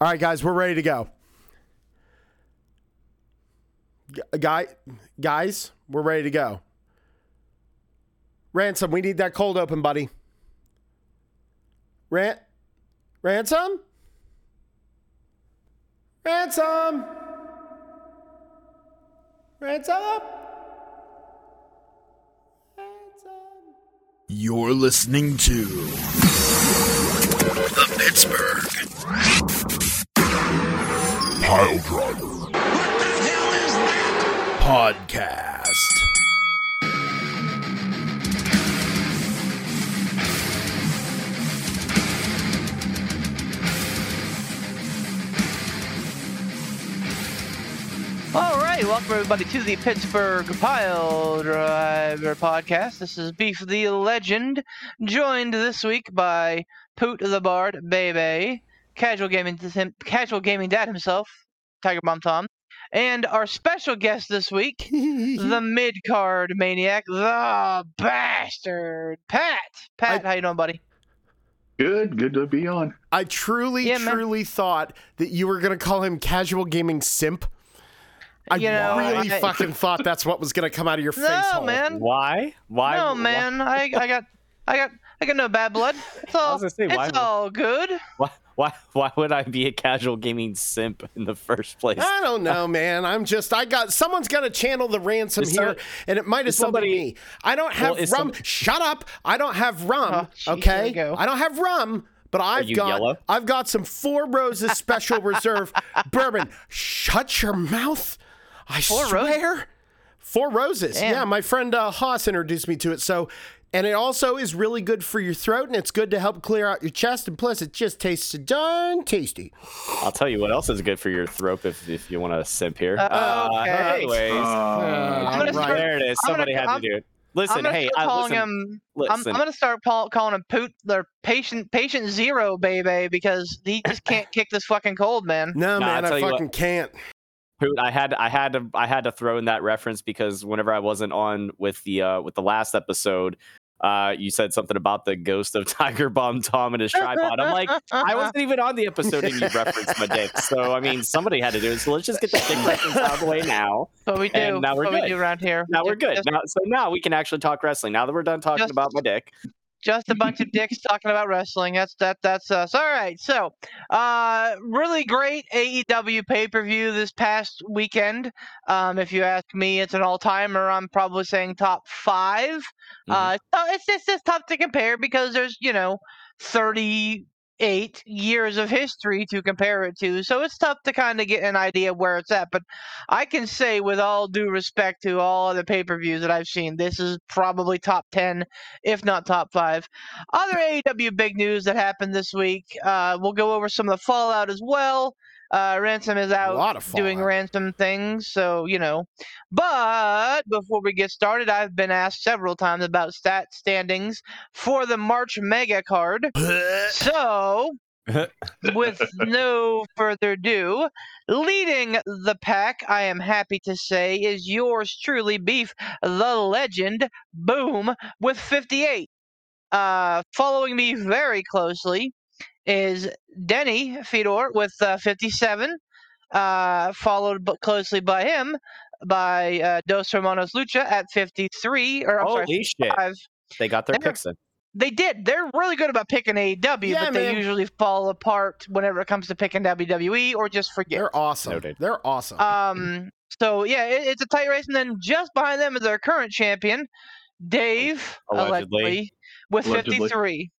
All right, guys, we're ready to go. Guys, we're ready to go. Ransom, we need that cold open, buddy. Ransom? Ransom? Ransom? You're listening to the Pittsburgh Pile Driver. What the hell is that? Podcast. All right, welcome everybody to the Pittsburgh Pile Driver Podcast. This is Beef the Legend, joined this week by Poot the Bard, Baby, Casual Gaming Dad himself, Tiger Bomb Tom, and our special guest this week, the mid-card maniac, the bastard, Pat. Pat, how you doing, buddy? Good to be on. I truly thought that you were going to call him Casual Gaming Simp. I fucking thought that's what was gonna come out of your face. No, man. Why? No, man. I got no bad blood. It's all, I was gonna say, all good. Why would I be a Casual Gaming Simp in the first place? I don't know, man. Someone's got to channel the Ransom here, and it might have somebody me. I don't have rum. Shut up. I don't have rum. Oh, okay. I don't have rum. But I've got some Four Roses Special Reserve bourbon. Shut your mouth. I swear. Four Roses. Damn. Yeah, my friend Haas introduced me to it. So, and it also is really good for your throat, and it's good to help clear out your chest. And plus, it just tastes darn tasty. I'll tell you what else is good for your throat if you want to simp here. Okay. Anyways, there it is. Somebody had to do it. Listen, I'm gonna start calling him Poot, their patient zero, baby, because he just can't kick this fucking cold, man. No, man, I fucking can't. Poot, I had to throw in that reference because whenever I wasn't on with the last episode, you said something about the ghost of Tiger Bomb Tom and his tripod. I'm like, I wasn't even on the episode and you referenced my dick. So, I mean, somebody had to do it. So let's just get the dick reference out of the way now. But we do. And now we're good. We do around here. Now we're good. Now we can actually talk wrestling. Now that we're done talking about my dick. Just a bunch of dicks talking about wrestling. That's us. All right. So, really great AEW pay-per-view this past weekend. If you ask me, it's an all-timer. I'm probably saying top 5. Mm-hmm. It's just tough to compare because there's, 38 years of history to compare it to. So it's tough to kind of get an idea of where it's at. But I can say with all due respect to all other pay-per-views that I've seen, this is probably top 10, if not top 5. Other AEW big news that happened this week. We'll go over some of the fallout as well. Ransom is out doing Ransom things, so, But before we get started, I've been asked several times about stat standings for the March Mega Card. So, with no further ado, leading the pack, I am happy to say, is yours truly, Beef the Legend, boom, with 58. Following me very closely is Denny Fedor with 57, followed closely by him by Dos Hermanos Lucha at 53. Holy shit! 55. They got their picks in. They did. They're really good about picking AEW, but they usually fall apart whenever it comes to picking WWE or just forget. They're awesome. Noted. They're awesome. So yeah, it's a tight race, and then just behind them is their current champion, Dave, allegedly with 53.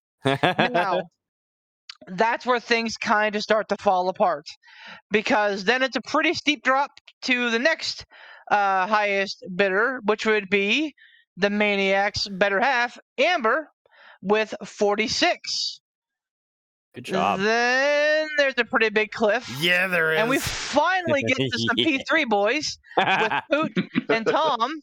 Now. That's where things kind of start to fall apart because then it's a pretty steep drop to the next highest bidder, which would be the Maniac's better half, Amber, with 46. Good job. Then there's a pretty big cliff. Yeah, there is. And we finally get to some P3 boys with Poot and Tom.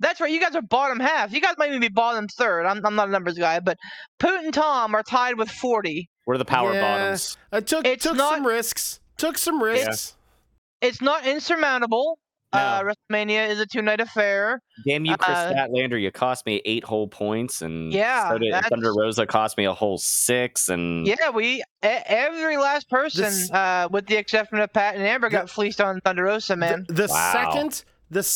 That's right. You guys are bottom half. You guys might even be bottom third. I'm not a numbers guy, but Poot and Tom are tied with 40. We're the power bottoms. I took some risks. It's not insurmountable. WrestleMania is a two-night affair. Damn you, Chris Statlander. You cost me 8 whole points, and so did Thunder Rosa cost me a whole 6. And yeah, every last person, with the exception of Pat and Amber, got fleeced on Thunder Rosa, man. The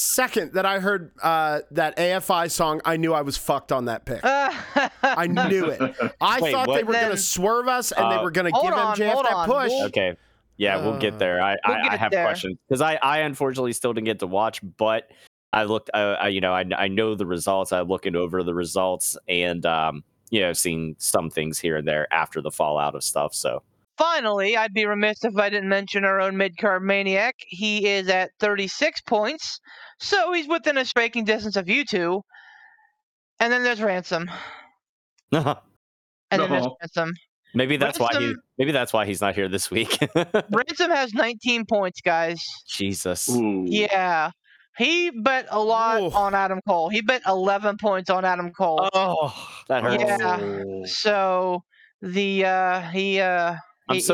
second that I heard that AFI song, I knew I was fucked on that pick. I knew it. Wait, they were going to swerve us, and they were going to give MJF that push. Okay. Yeah, we'll get there. I have questions because I unfortunately still didn't get to watch, but I looked. I know the results. I looked over the results, and seen some things here and there after the fallout of stuff. So finally, I'd be remiss if I didn't mention our own mid-card maniac. He is at 36 points, so he's within a striking distance of you two. And then there's Ransom. And then there's Ransom. Maybe that's why he's not here this week. Ransom has 19 points, guys. Jesus. Ooh. Yeah. He bet a lot on Adam Cole. He bet 11 points on Adam Cole. Oh, that hurts. Yeah. So maybe he's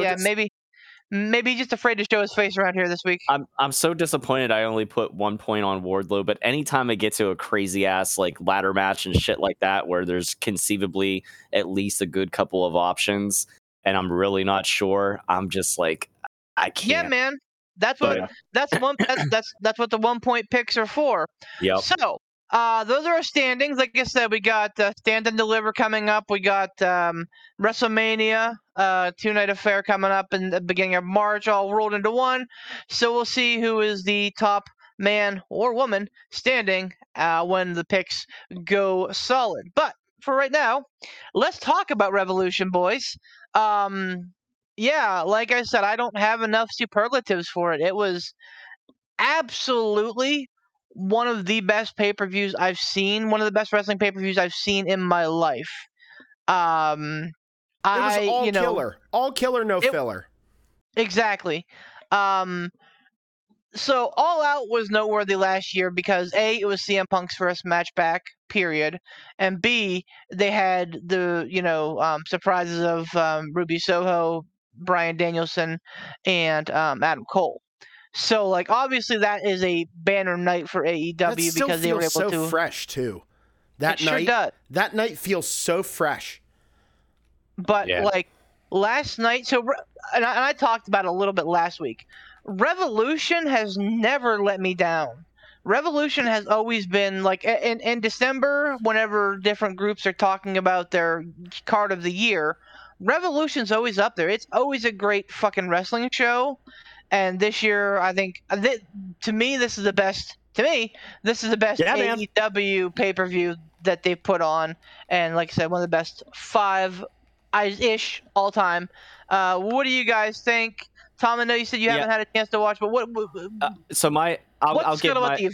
just afraid to show his face around here this week. I'm so disappointed I only put 1 point on Wardlow, but anytime I get to a crazy ass like ladder match and shit like that where there's conceivably at least a good couple of options and I'm really not sure, I'm just like, I can't. Yeah, man. That's what the 1 point picks are for. Yep. So those are our standings. Like I said, we got Stand and Deliver coming up. We got WrestleMania, two-night affair coming up in the beginning of March, all rolled into one. So we'll see who is the top man or woman standing when the picks go solid. But for right now, let's talk about Revolution, boys. Yeah, like I said, I don't have enough superlatives for it. It was absolutely one of the best pay-per-views I've seen, one of the best wrestling pay-per-views I've seen in my life. It was all killer. All killer, no filler. Exactly. So All Out was noteworthy last year because A, it was CM Punk's first match back, period. And B, they had the, surprises of Ruby Soho, Bryan Danielson, and Adam Cole. So, obviously that is a banner night for AEW because they were able to... It feels so fresh, too. That night feels so fresh. But, last night... So, and I talked about it a little bit last week. Revolution has never let me down. Revolution has always been, in December, whenever different groups are talking about their card of the year, Revolution's always up there. It's always a great fucking wrestling show. And this year, I think, this is the best AEW pay-per-view that they've put on. And like I said, one of the best 5-ish all time. What do you guys think? Tom, I know you said you haven't had a chance to watch, but what you've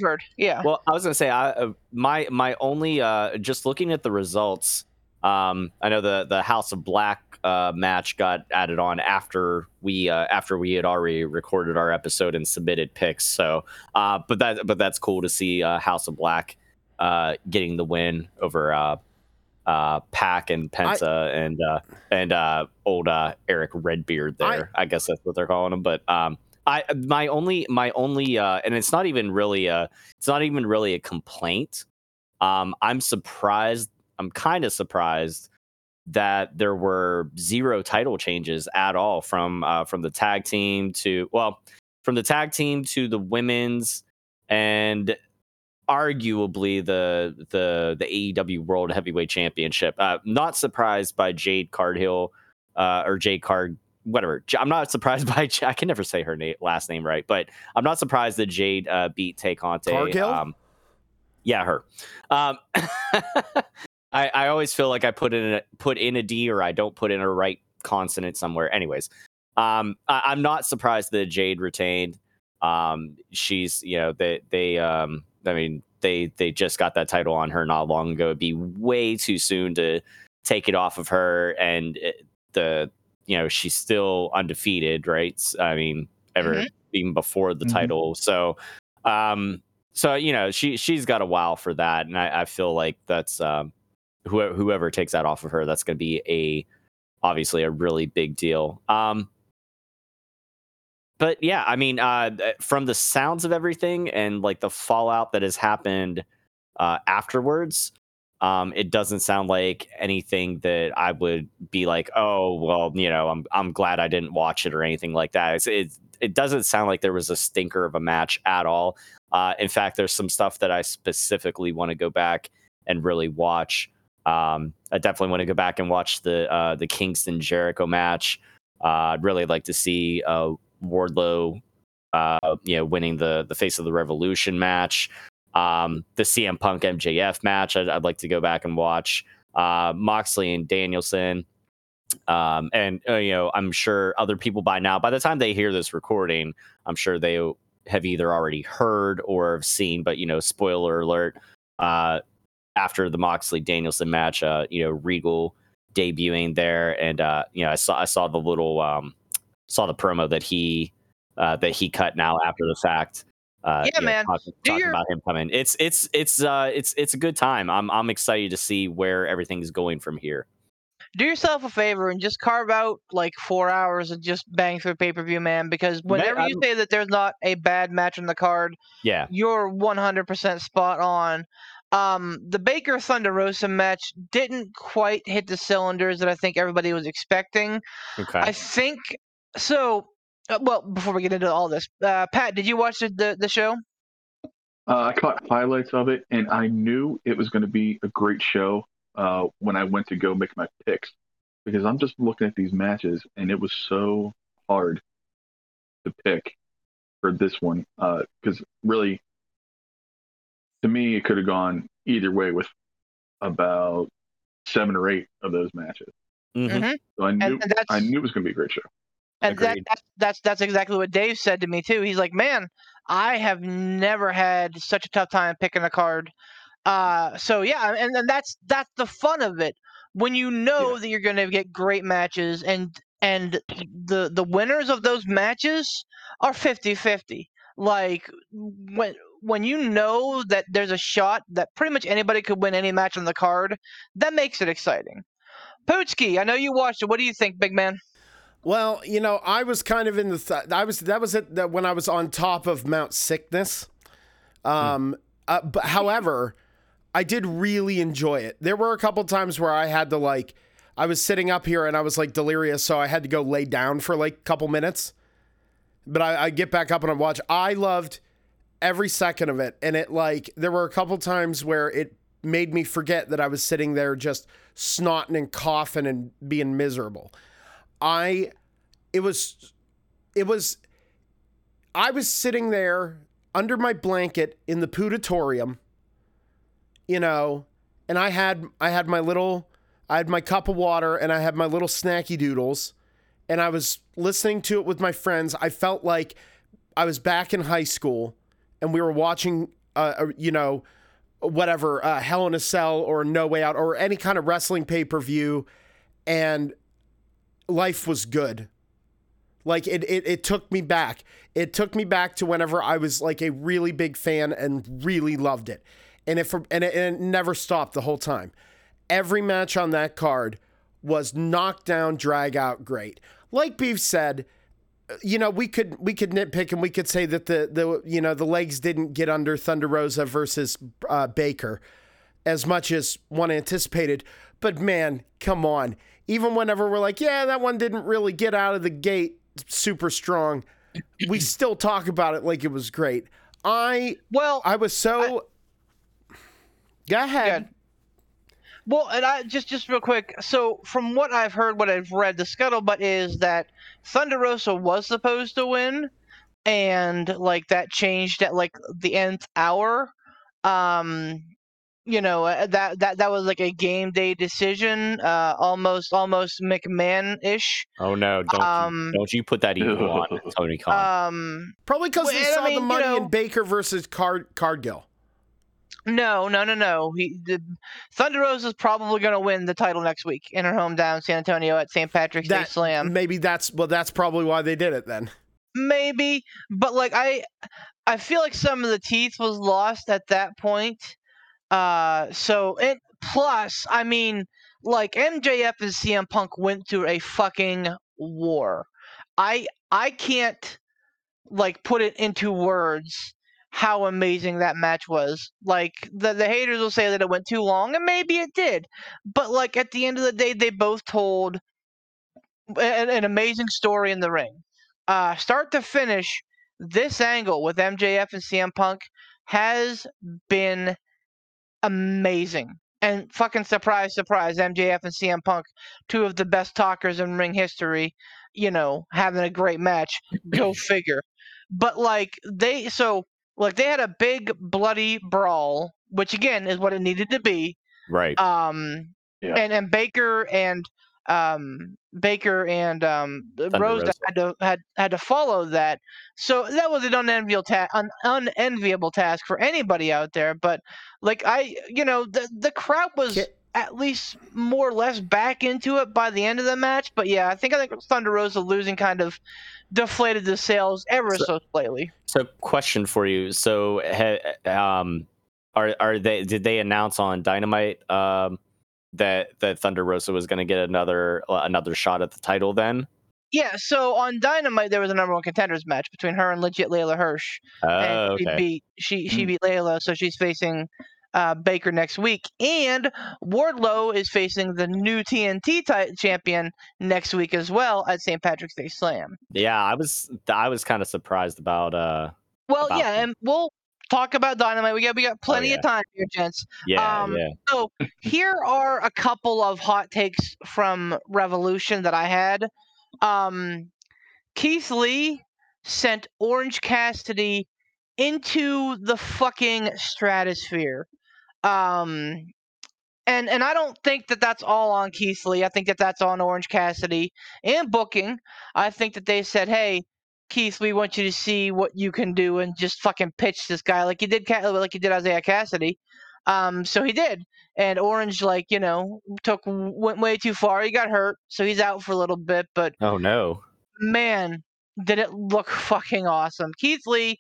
heard. Yeah. Well, I was going to say, my only, just looking at the results, I know the House of Black match got added on after we had already recorded our episode and submitted picks. So, but that's cool to see House of Black getting the win over Pac and Penta and old Eric Redbeard. There, I guess that's what they're calling him. But my only and it's not even really a complaint. I'm kind of surprised that there were 0 title changes at all from the tag team to the women's and arguably the AEW World Heavyweight Championship. Not surprised by Jade Cargill or Jade Card, whatever. I'm not surprised by, I can never say her last name right, but I'm not surprised that Jade beat Tay Conte. Cargill? Yeah, her. I always feel like I put in a D or I don't put in a right consonant somewhere. Anyways, I'm not surprised that Jade retained. She's, they just got that title on her not long ago. It'd be way too soon to take it off of her, and she's still undefeated, right? I mean, even before the title. So, she's got a while for that, and I feel like that's. Whoever takes that off of her, that's going to be obviously a really big deal. But yeah, I mean, from the sounds of everything and like the fallout that has happened afterwards, it doesn't sound like anything that I would be like, oh, well, you know, I'm glad I didn't watch it or anything like that. It doesn't sound like there was a stinker of a match at all. In fact, there's some stuff that I specifically want to go back and really watch. I definitely want to go back and watch the Kingston Jericho match. I'd really like to see Wardlow, winning the Face of the Revolution match, the CM Punk MJF match. I'd like to go back and watch Moxley and Danielson, and I'm sure other people by now. By the time they hear this recording, I'm sure they have either already heard or have seen. But spoiler alert: after the Moxley Danielson match, Regal debuting there, and I saw the promo that he cut now after the fact. Man, talking about him coming. It's a good time. I'm excited to see where everything's going from here. Do yourself a favor and just carve out like 4 hours and just bang through pay-per-view, man, because whenever you say that there's not a bad match on the card, yeah, you're 100% spot on. The Baker Thunder Rosa match didn't quite hit the cylinders that I think everybody was expecting. Okay. I think so. Well, before we get into all this, Pat, did you watch the show? I caught highlights of it, and I knew it was going to be a great show when I went to go make my picks, because I'm just looking at these matches, and it was so hard to pick for this one, because really, to me, it could have gone either way with about 7 or 8 of those matches. Mm-hmm. So I knew it was going to be a great show. And that's exactly what Dave said to me, too. He's like, man, I have never had such a tough time picking a card. So, yeah, and that's the fun of it. When you know that you're going to get great matches and the winners of those matches are 50-50. Like, when you know that there's a shot that pretty much anybody could win any match on the card, that makes it exciting. Poochki, I know you watched it. What do you think, big man? Well, I was kind of in the when I was on top of Mount Sickness. But however, I did really enjoy it. There were a couple times where I had to I was sitting up here and I was delirious, so I had to go lay down for a couple minutes. But I get back up and I watch. I loved every second of it, and it there were a couple times where it made me forget that I was sitting there just snotting and coughing and being miserable. I was sitting there under my blanket in the pootatorium, and I had my cup of water and I had my little snacky doodles and I was listening to it with my friends. I felt like I was back in high school and we were watching, Hell in a Cell or No Way Out or any kind of wrestling pay-per-view, and life was good. It took me back. It took me back to whenever I was a really big fan and really loved it. And it never stopped the whole time. Every match on that card was knocked down, drag out great. Like Beef said, we could nitpick and we could say that the legs didn't get under Thunder Rosa versus Baker as much as one anticipated, but man, come on. Even whenever we're that one didn't really get out of the gate super strong, we still talk about it like it was great. Go ahead. Yeah. Well, and I just real quick. So from what I've heard, what I've read, the scuttlebutt is that Thunder Rosa was supposed to win, and that changed at the nth hour. That was a game day decision, almost McMahon-ish. Oh no! Don't you put that evil on Tony Khan? Probably because they saw the money in Baker versus Cargill. No. Thunder Rosa's probably going to win the title next week in her hometown, San Antonio, at St. Patrick's Day Slam. Maybe that's probably why they did it then. Maybe, but I feel like some of the teeth was lost at that point. MJF and CM Punk went through a fucking war. I can't like, put it into words how amazing that match was. Like, the haters will say that it went too long, and maybe it did. But, like, at the end of the day, they both told an amazing story in the ring. Start to finish, this angle with MJF and CM Punk has been amazing. And fucking surprise, surprise, MJF and CM Punk, two of the best talkers in ring history, you know, having a great match. Go figure. But, like, they had a big bloody brawl, which, again, is what it needed to be. Right. Yeah. And Baker and Rosa had to follow that. So that was an unenviable task for anybody out there. But, like, the crowd was at least more or less back into it by the end of the match. But yeah, I think Thunder Rosa losing kind of deflated the sales ever so slightly. So, question for you: so, did they announce on Dynamite that Thunder Rosa was going to get another shot at the title then? Yeah, so on Dynamite there was a number one contenders match between her and legit Layla Hirsch. And she beat Layla, so she's facing Baker next week, and Wardlow is facing the new TNT champion next week as well at St. Patrick's Day Slam. Yeah, I was kind of surprised about and we'll talk about Dynamite. We got plenty of time here, gents. So here are a couple of hot takes from Revolution that I had. Keith Lee sent Orange Cassidy into the fucking stratosphere. And I don't think that that's all on Keith Lee. I think that that's on Orange Cassidy and booking. I think that they said, hey, Keith, we want you to see what you can do and just fucking pitch this guy like you did Isaiah Cassidy. So he did. And Orange, went way too far. He got hurt, so he's out for a little bit. But oh no, man, did it look fucking awesome. Keith Lee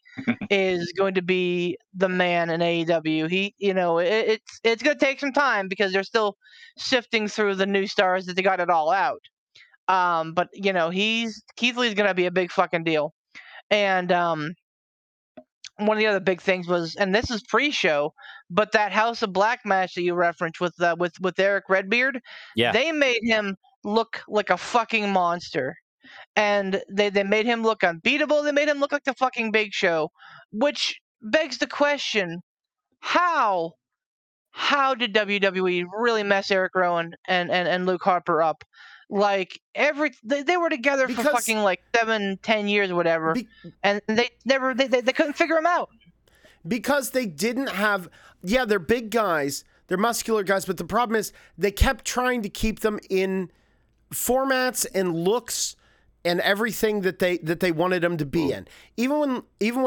is going to be the man in AEW. He, it's going to take some time because they're still sifting through the new stars that they got it all out. But Keith Lee's gonna be a big fucking deal, and one of the other big things was, and this is pre-show, but that House of Black match that you referenced with Eric Redbeard, they made him look like a fucking monster, and they made him look unbeatable. They made him look like the fucking Big Show, which begs the question: how did WWE really mess Eric Rowan and Luke Harper up? Like, they were together for fucking 7-10 years or whatever, and they couldn't figure him out because they didn't have they're big guys, they're muscular guys, but the problem is they kept trying to keep them in formats and looks and everything that they wanted him to be in. Even when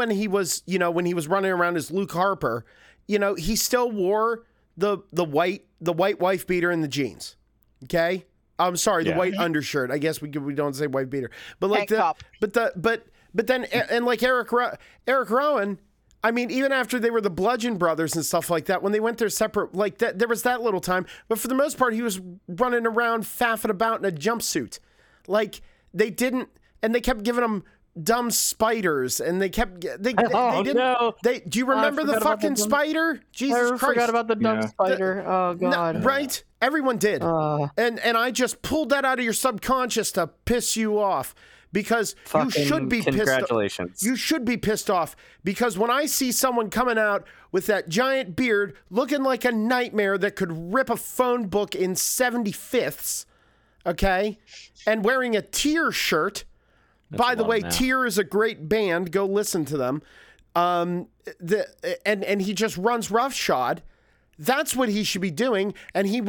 he was when he was running around as Luke Harper, he still wore the white wife beater and the jeans. Okay. I'm sorry, the white undershirt. I guess we don't say white beater, but like then Eric Rowan. I mean, even after they were the Bludgeon Brothers and stuff like that, when they went their separate, like that, there was that little time. But for the most part, he was running around faffing about in a jumpsuit. Like they didn't, and they kept giving him dumb spiders, and they kept do you remember the fucking spider? Jesus Christ! I forgot about the dumb spider. Oh god! Right. Everyone did. And I just pulled that out of your subconscious to piss you off because you should be pissed. Congratulations. You should be pissed off because when I see someone coming out with that giant beard looking like a nightmare that could rip a phone book in 75ths, okay, and wearing a Tear shirt. That's by the way, now. Tear is a great band. Go listen to them. And he just runs roughshod. That's what he should be doing, and he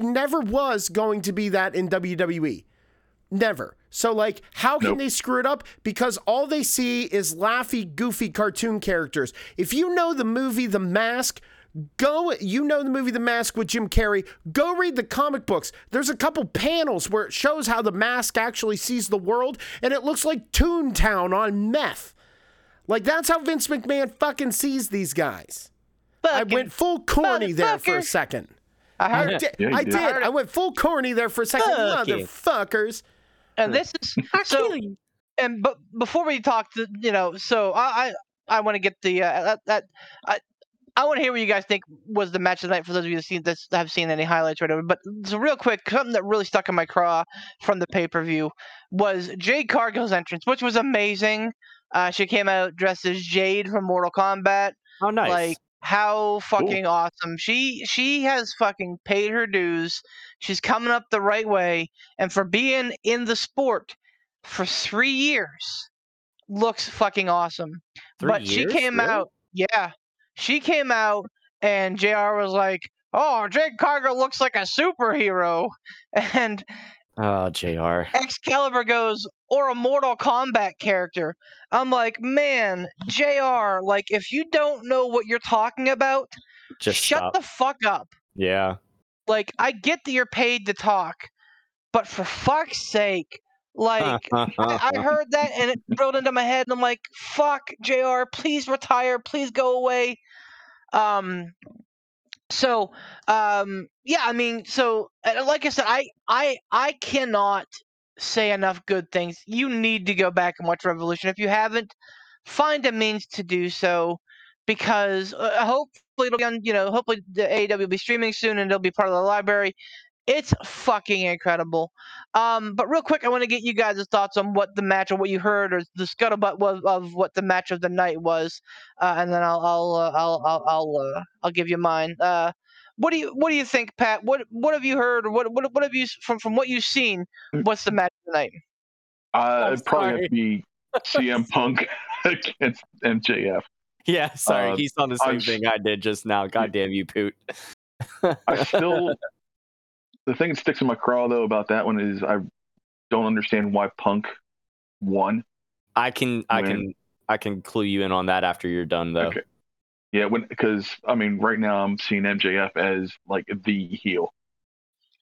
never was going to be that in WWE. Never. So, like, how can they screw it up? Because all they see is laughy, goofy cartoon characters. If you know the movie The Mask, with Jim Carrey, go read the comic books. There's a couple panels where it shows how the mask actually sees the world, and it looks like Toontown on meth. Like, that's how Vince McMahon fucking sees these guys. I went full corny there for a second. I did. I went full corny there for a second. Motherfuckers. And this is so And but before we talk to, you know, so I want to get the I want to hear what you guys think was the match of the night for those of you that have seen any highlights or whatever. But so real quick, something that really stuck in my craw from the pay-per-view was Jade Cargill's entrance, which was amazing. She came out dressed as Jade from Mortal Kombat. Oh, nice. Like, how fucking awesome. She has fucking paid her dues. She's coming up the right way. And for being in the sport for 3 years, looks fucking awesome. She came out. Yeah. She came out, and JR was like, "Oh, Jade Cargill looks like a superhero." And oh, JR. Excalibur goes, "Or a Mortal Kombat character." I'm like, man, JR, like, if you don't know what you're talking about, just shut the fuck up. Yeah. Like, I get that you're paid to talk, but for fuck's sake, like, I heard that and it rolled into my head, and I'm like, fuck, JR, please retire, please go away. Like I said, I cannot say enough good things. You need to go back and watch Revolution. If you haven't, find a means to do so, because hopefully it'll be on, you know, hopefully the AEW will be streaming soon and it'll be part of the library. It's fucking incredible. But real quick, I want to get you guys' thoughts on what the match, or what you heard, or the scuttlebutt was of what the match of the night was, and then I'll give you mine. What do you think, Pat? What have you heard? Or what have you from what you've seen? What's the match of the night? It'd probably have to be CM Punk against MJF. Yeah, sorry, he saw the same thing I did just now. God damn you, Poot. The thing that sticks in my craw, though, about that one is I don't understand why Punk won. I can clue you in on that after you're done, though. Okay. Yeah, because I mean, right now I'm seeing MJF as like the heel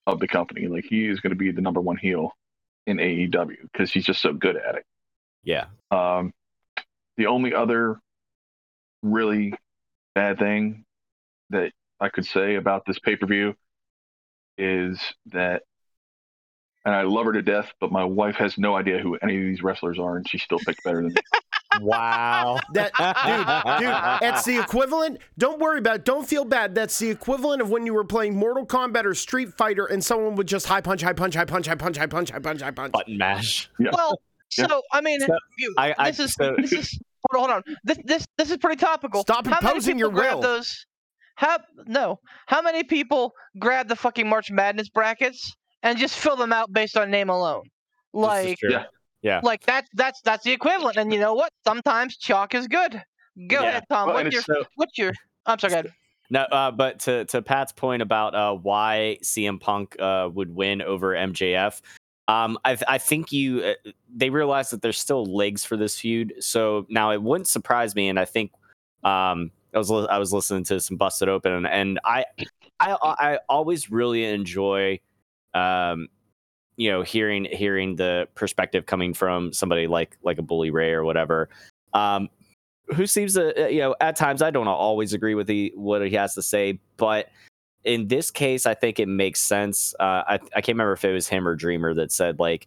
of the company. Like, he is going to be the number one heel in AEW because he's just so good at it. Yeah. The only other really bad thing that I could say about this pay-per-view is that, and I love her to death, but my wife has no idea who any of these wrestlers are, and she still picked better than me. Wow. Dude, that's the equivalent. Don't worry about it. Don't feel bad. That's the equivalent of when you were playing Mortal Kombat or Street Fighter, and someone would just high punch. Button mash. Yeah. Well, so, I mean, this is hold on. This is pretty topical. Stop imposing your will. How many people grab the fucking March Madness brackets and just fill them out based on name alone? Like, yeah. Like that's the equivalent. And you know what? Sometimes chalk is good. Go ahead, Tom. Well, I'm sorry, go ahead. No, but to Pat's point about why CM Punk would win over MJF, I think they realize that there's still legs for this feud. So now it wouldn't surprise me, and I think I was listening to some Busted Open, and I always really enjoy, hearing the perspective coming from somebody like a Bully Ray or whatever, who seems to, at times I don't always agree with what he has to say, but in this case I think it makes sense. I can't remember if it was him or Dreamer that said, like,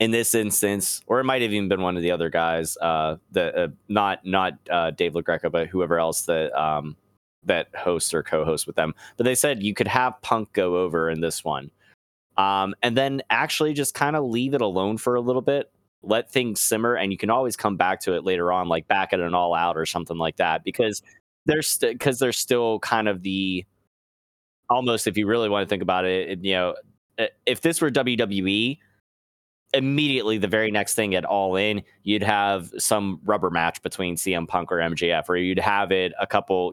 in this instance, or it might have even been one of the other guys, not Dave LaGreca, but whoever else that hosts or co-hosts with them. But they said you could have Punk go over in this one, and then actually just kind of leave it alone for a little bit, let things simmer, and you can always come back to it later on, like back at an All Out or something like that, because there's still kind of the, almost, if you really want to think about it, if this were WWE. Immediately the very next thing at All In, you'd have some rubber match between CM Punk or MJF, or you'd have it a couple,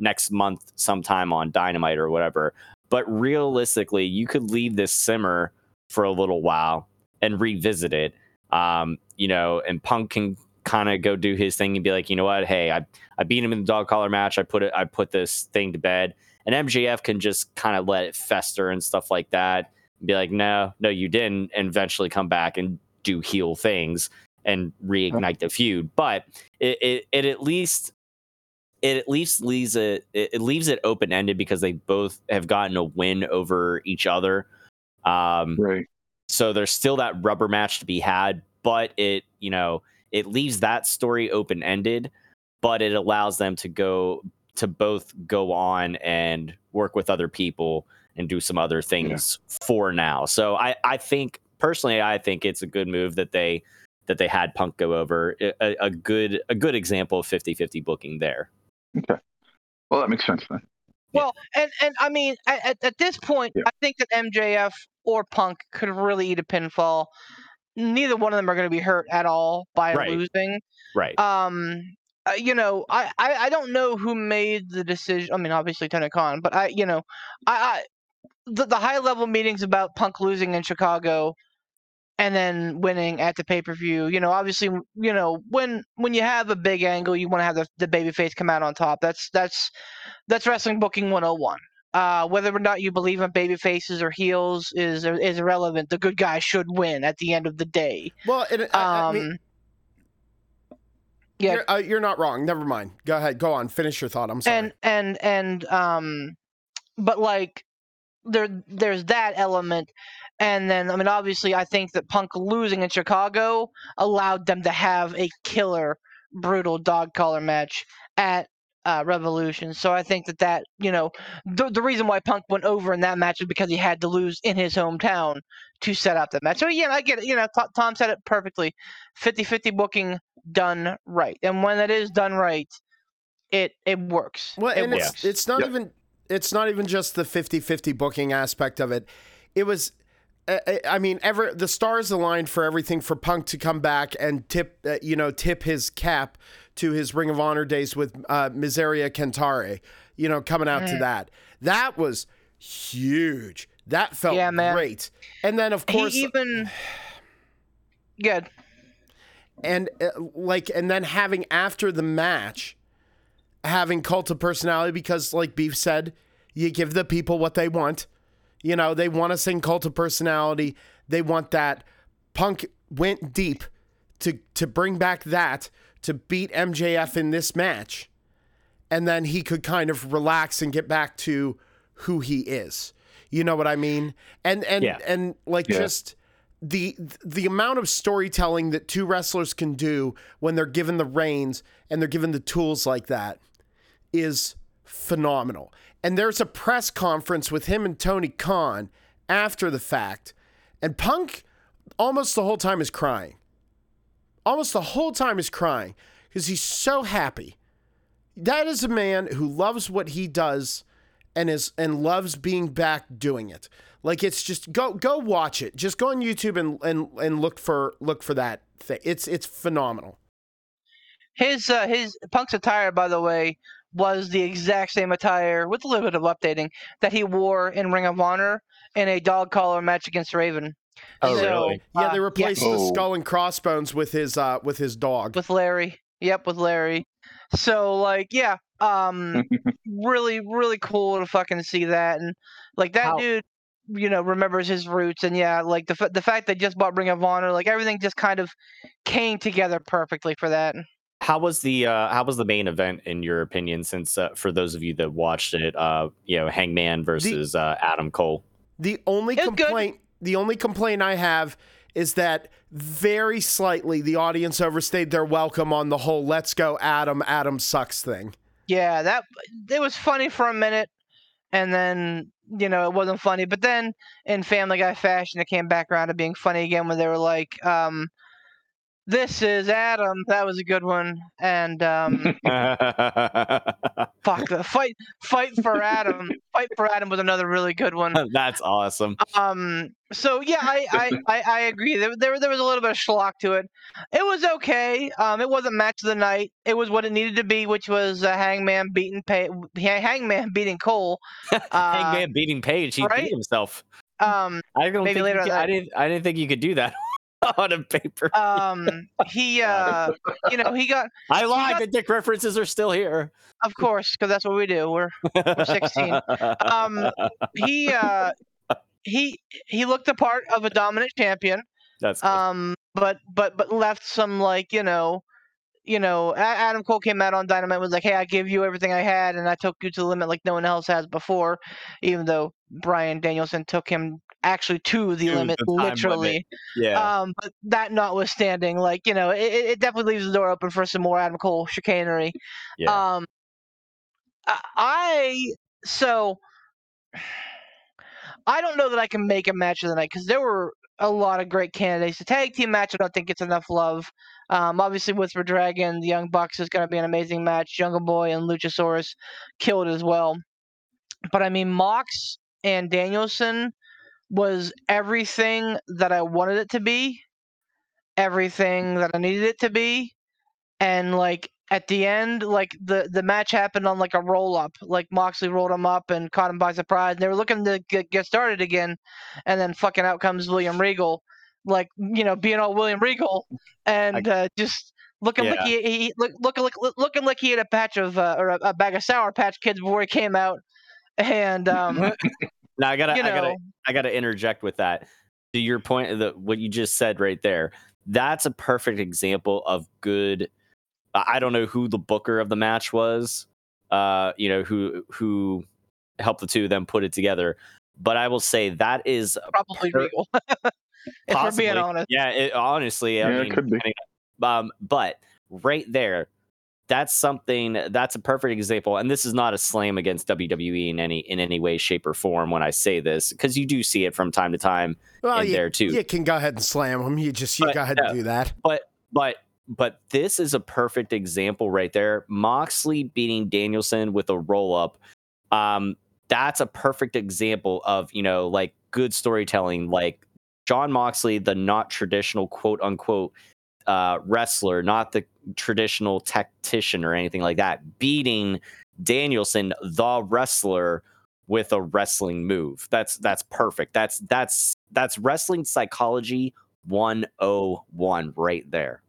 next month sometime on Dynamite or whatever. But realistically, you could leave this simmer for a little while and revisit it, and Punk can kind of go do his thing and be like, you know what, hey, I beat him in the dog collar match, I put this thing to bed, and MJF can just kind of let it fester and stuff like that. Be like, no, you didn't, and eventually come back and do heel things and reignite the feud. But it at least leaves it leaves it open ended because they both have gotten a win over each other. Right. So there's still that rubber match to be had, but it, you know, it leaves that story open-ended, but it allows them to both go on and work with other people and do some other things for now. So I think personally, I think it's a good move that they had Punk go over. A good example of 50-50 booking there. Okay. Well, that makes sense then. Well, and I mean, at this point, I think that MJF or Punk could really eat a pinfall. Neither one of them are going to be hurt at all by losing. Right. You know, I don't know who made the decision. I mean, obviously Tony Khan, but the high level meetings about Punk losing in Chicago and then winning at the pay-per-view, you know, obviously, you know, when you have a big angle, you want to have the babyface come out on top. That's wrestling booking 101. Whether or not you believe in babyfaces or heels is irrelevant. The good guy should win at the end of the day. Well, I mean, yeah, you're not wrong. Never mind. Go ahead. Go on. Finish your thought. I'm sorry. And but like there's that element. And then, I mean, obviously, I think that Punk losing in Chicago allowed them to have a killer, brutal dog collar match at Revolution. So I think that, you know, the reason why Punk went over in that match is because he had to lose in his hometown to set up the match. So, yeah, I get it. You know, Tom said it perfectly. 50-50 booking done right. And when that is done right, it works. Well, and works. It's not even just the 50-50 booking aspect of it. It was... I mean, the stars aligned for everything for Punk to come back and tip his cap to his Ring of Honor days with Miseria Cantare, you know, coming out to that. That was huge. That felt great. And then, of course, good. And then having after the match, having Cult of Personality, because like Beef said, you give the people what they want. You know, they want to sing Cult of Personality. They want that. Punk went deep to bring back that, to beat MJF in this match. And then he could kind of relax and get back to who he is. You know what I mean? And just the amount of storytelling that two wrestlers can do when they're given the reins and they're given the tools like that is phenomenal. And there's a press conference with him and Tony Khan after the fact. And Punk almost the whole time is crying. Because he's so happy. That is a man who loves what he does and loves being back doing it. Like, it's just go watch it. Just go on YouTube and look for that thing. It's phenomenal. His Punk's attire, by the way, was the exact same attire, with a little bit of updating, that he wore in Ring of Honor in a dog collar match against Raven. Oh, so, really? Yeah, they replaced the skull and crossbones with his dog. With Larry. Yep, with Larry. So, like, yeah, really, really cool to fucking see that. And, like, that dude, you know, remembers his roots. And, yeah, like, the fact they just bought Ring of Honor, like, everything just kind of came together perfectly for that. How was the main event in your opinion? Since for those of you that watched it, you know, Hangman versus Adam Cole. The only complaint I have is that very slightly the audience overstayed their welcome on the whole "Let's go, Adam sucks" thing. Yeah, that it was funny for a minute, and then, you know, it wasn't funny. But then in Family Guy fashion, it came back around to being funny again when they were like, this is Adam. That was a good one. And fuck, the fight for Adam. Fight for Adam was another really good one. That's awesome. So yeah, I agree. There was a little bit of schlock to it. It was okay. It wasn't match of the night. It was what it needed to be, which was Hangman beating Cole. Hangman beating Page. He beat himself. I didn't think you could do that on a paper. You know, he got. I lied. The dick references are still here. Of course, because that's what we do. We're 16. He looked the part of a dominant champion. That's cool. But left some, like, you know, Adam Cole came out on Dynamite, was like, hey, I give you everything I had, and I took you to the limit like no one else has before, even though Bryan Danielson took him actually to the limit, literally. Yeah. But that notwithstanding, like, you know, it definitely leaves the door open for some more Adam Cole chicanery. Yeah. I don't know that I can make a match of the night because there were a lot of great candidates. The tag team match, I don't think it's enough love. Obviously, with Redragon, the Young Bucks is going to be an amazing match. Jungle Boy and Luchasaurus killed as well. But, I mean, Mox and Danielson was everything that I wanted it to be, everything that I needed it to be. And, like, at the end, like, the match happened on, like, a roll-up. Like, Moxley rolled him up and caught him by surprise. And they were looking to get started again. And then fucking out comes William Regal. Like, you know, being all William Regal. And just... Looking like he had a patch of or a bag of Sour Patch Kids before he came out, and now I gotta interject with that. To your point, what you just said right there, that's a perfect example of good. I don't know who the booker of the match was, you know, who helped the two of them put it together, but I will say that is probably Regal. If we're being honest, I mean, it could be. But right there, that's a perfect example. And this is not a slam against WWE in any way, shape, or form when I say this, because you do see it from time to time there too. You can go ahead and slam them. Go ahead and do that. But this is a perfect example right there. Moxley beating Danielson with a roll up. That's a perfect example of, you know, like good storytelling, like Jon Moxley, the not traditional quote unquote wrestler, not the traditional tactician or anything like that, beating Danielson, the wrestler, with a wrestling move. That's perfect. That's wrestling psychology 101 right there.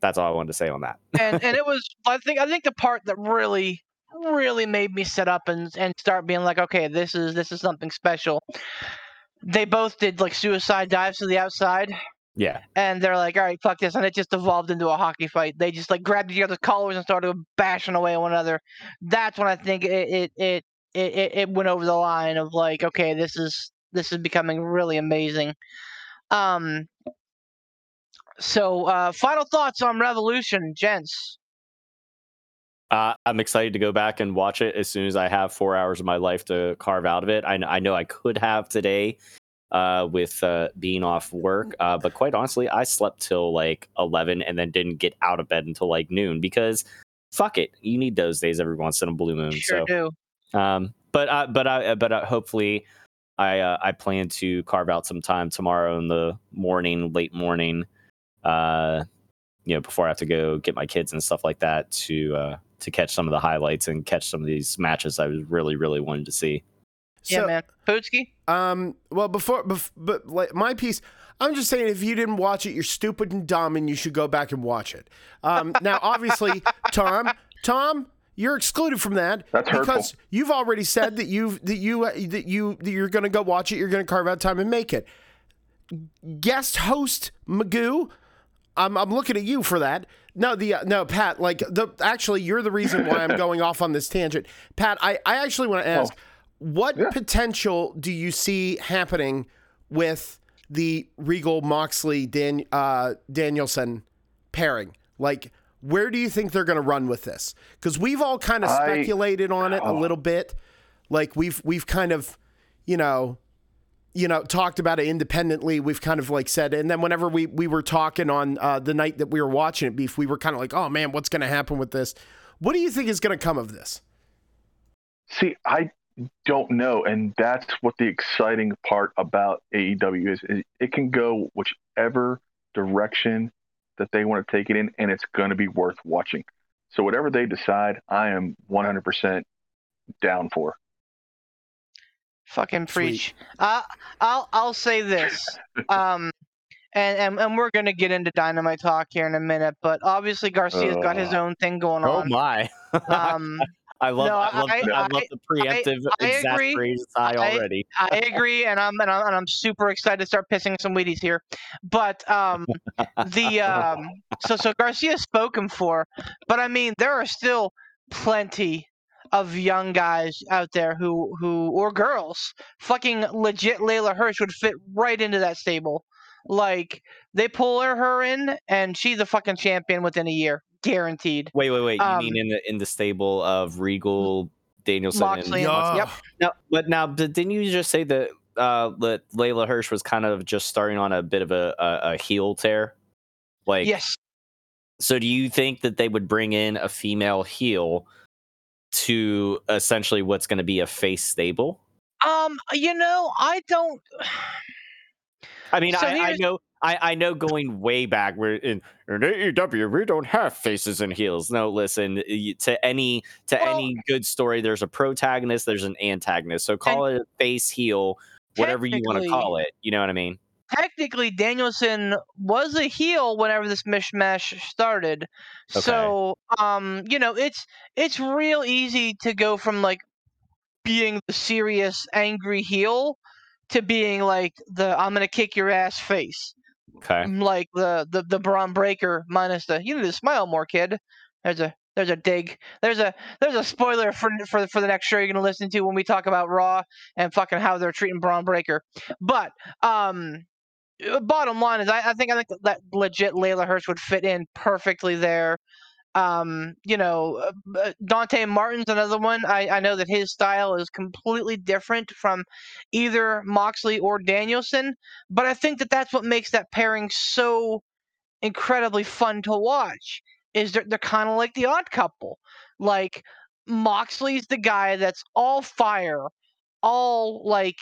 That's all I wanted to say on that. and it was, I think the part that really made me sit up and start being like, okay, this is something special. They both did like suicide dives to the outside. Yeah. And they're like, all right, fuck this. And it just evolved into a hockey fight. They just like grabbed each other's collars and started bashing away at one another. That's when I think it went over the line of like, okay, this is becoming really amazing. So final thoughts on Revolution, gents. I'm excited to go back and watch it as soon as I have 4 hours of my life to carve out of it. I know I could have today. With being off work. But quite honestly, I slept till like 11 and then didn't get out of bed until like noon because fuck it. You need those days every once in a blue moon. Sure so, do. But hopefully I plan to carve out some time tomorrow in the morning, late morning, you know, before I have to go get my kids and stuff like that to catch some of the highlights and catch some of these matches I was really wanted to see. So, yeah, man. Pootsky? Well, but like my piece, I'm just saying if you didn't watch it, you're stupid and dumb, and you should go back and watch it. Now, obviously, Tom, you're excluded from that. That's because hurtful. You've already said that you're going to go watch it. You're going to carve out time and make it. Guest host Magoo, I'm looking at you for that. No, Pat. Like actually, you're the reason why I'm going off on this tangent, Pat. I actually want to ask. What potential do you see happening with the Regal Moxley Danielson pairing? Like, where do you think they're going to run with this? Because we've all kind of speculated on it a little bit. Like we've kind of, you know, talked about it independently. We've kind of like said, and then whenever we were talking on the night that we were watching it, Beef, we were kind of like, oh man, what's going to happen with this? What do you think is going to come of this? See, I don't know, and that's what the exciting part about AEW is it can go whichever direction that they want to take it in, and it's going to be worth watching. So whatever they decide, I am 100% down for. Fucking preach. I'll say this, and we're going to get into Dynamite talk here in a minute, but obviously Garcia's got his own thing going on. Oh my. I love the preemptive exasperated sigh already. I agree, and I'm super excited to start pissing some Wheaties here. But so Garcia's spoken for, but I mean there are still plenty of young guys out there who or girls. Fucking legit Layla Hirsch would fit right into that stable. Like, they pull her in, and she's a fucking champion within a year. Guaranteed. Wait. You mean in the stable of Regal, Danielson? Moxley. And yep. No, but now, didn't you just say that Layla Hirsch was kind of just starting on a bit of a heel tear? Like, yes. So do you think that they would bring in a female heel to essentially what's going to be a face stable? I don't... I mean, so I know going way back, we're in AEW, we don't have faces and heels. No, listen, to any good story, there's a protagonist, there's an antagonist. So call it a face, heel, whatever you want to call it. You know what I mean? Technically, Danielson was a heel whenever this mishmash started. Okay. So, it's real easy to go from, like, being the serious, angry heel to being like the I'm gonna kick your ass face. Okay. Like the Braun Breaker minus the you need to smile more, kid. There's a dig. There's a spoiler for the next show you're gonna listen to when we talk about Raw and fucking how they're treating Braun Breaker. But bottom line is I think that legit Layla Hirsch would fit in perfectly there. Dante Martin's another one. I know that his style is completely different from either Moxley or Danielson, but I think that that's what makes that pairing so incredibly fun to watch, is they're kind of like the odd couple. Like, Moxley's the guy that's all fire, all, like,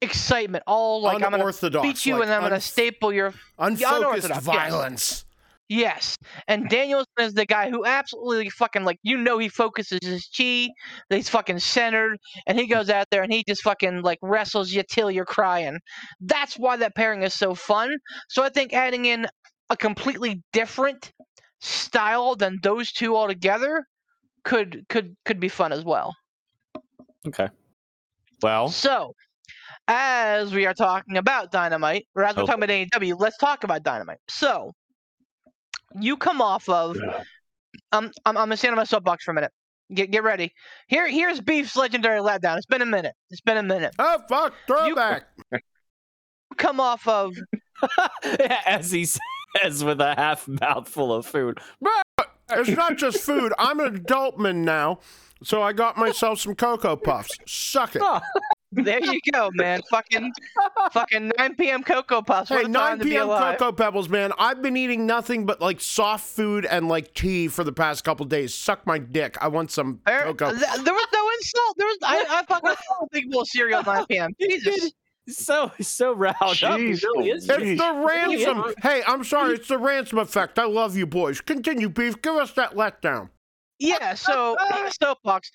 excitement, all, like, I'm going to beat you, like, and I'm going to staple your... Unfocused violence. Yeah. Yes, and Danielson is the guy who absolutely fucking, like, he focuses his chi, that he's fucking centered, and he goes out there and he just fucking, like, wrestles you till you're crying. That's why that pairing is so fun. So I think adding in a completely different style than those two altogether could be fun as well. Okay. Well. So, as we are talking about Dynamite, or as we're talking about AEW, let's talk about Dynamite. So. You come off of I'm gonna stand on my soapbox for a minute. Get ready. Here's Beef's legendary letdown. It's been a minute. Oh fuck, throwback. You come off of as he says with a half mouthful of food. It's not just food. I'm an adult man now, so I got myself some Cocoa Puffs. Suck it. Oh. There you go, man. Fucking 9 p.m. Cocoa Puffs. Hey, 9 p.m. Cocoa Pebbles, man. I've been eating nothing but, like, soft food and, like, tea for the past couple days. Suck my dick. I want some cocoa. There was no insult. I fucking big bowl cereal 9 p.m. Jesus. So round up. It's the ransom. Hey, I'm sorry. It's the ransom effect. I love you, boys. Continue, Beef. Give us that letdown. Yeah, so, soapbox.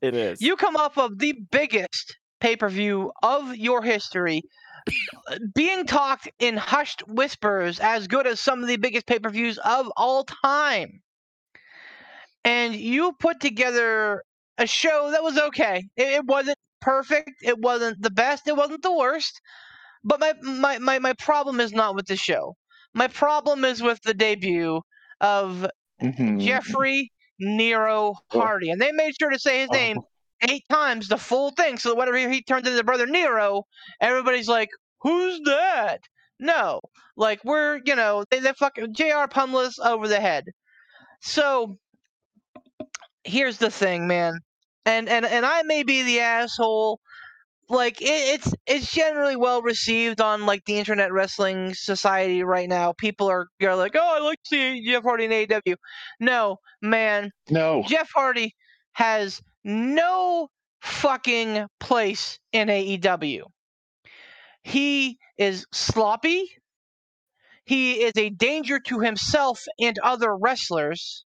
It is. You come off of the biggest pay-per-view of your history, being talked in hushed whispers, as good as some of the biggest pay-per-views of all time. And you put together a show that was okay. It wasn't perfect. It wasn't the best. It wasn't the worst. But my problem is not with the show. My problem is with the debut of Jeffrey Nero Hardy, and they made sure to say his name 8 times, the full thing, so that whenever he turns into the brother Nero, everybody's like, who's that? No, like, we're, they fucking JR Pumless over the head. So here's the thing, man, and I may be the asshole. Like, it's generally well received on, like, the internet wrestling society right now. People are like, oh, I like to see Jeff Hardy in AEW. No, man. No. Jeff Hardy has no fucking place in AEW. He is sloppy. He is a danger to himself and other wrestlers.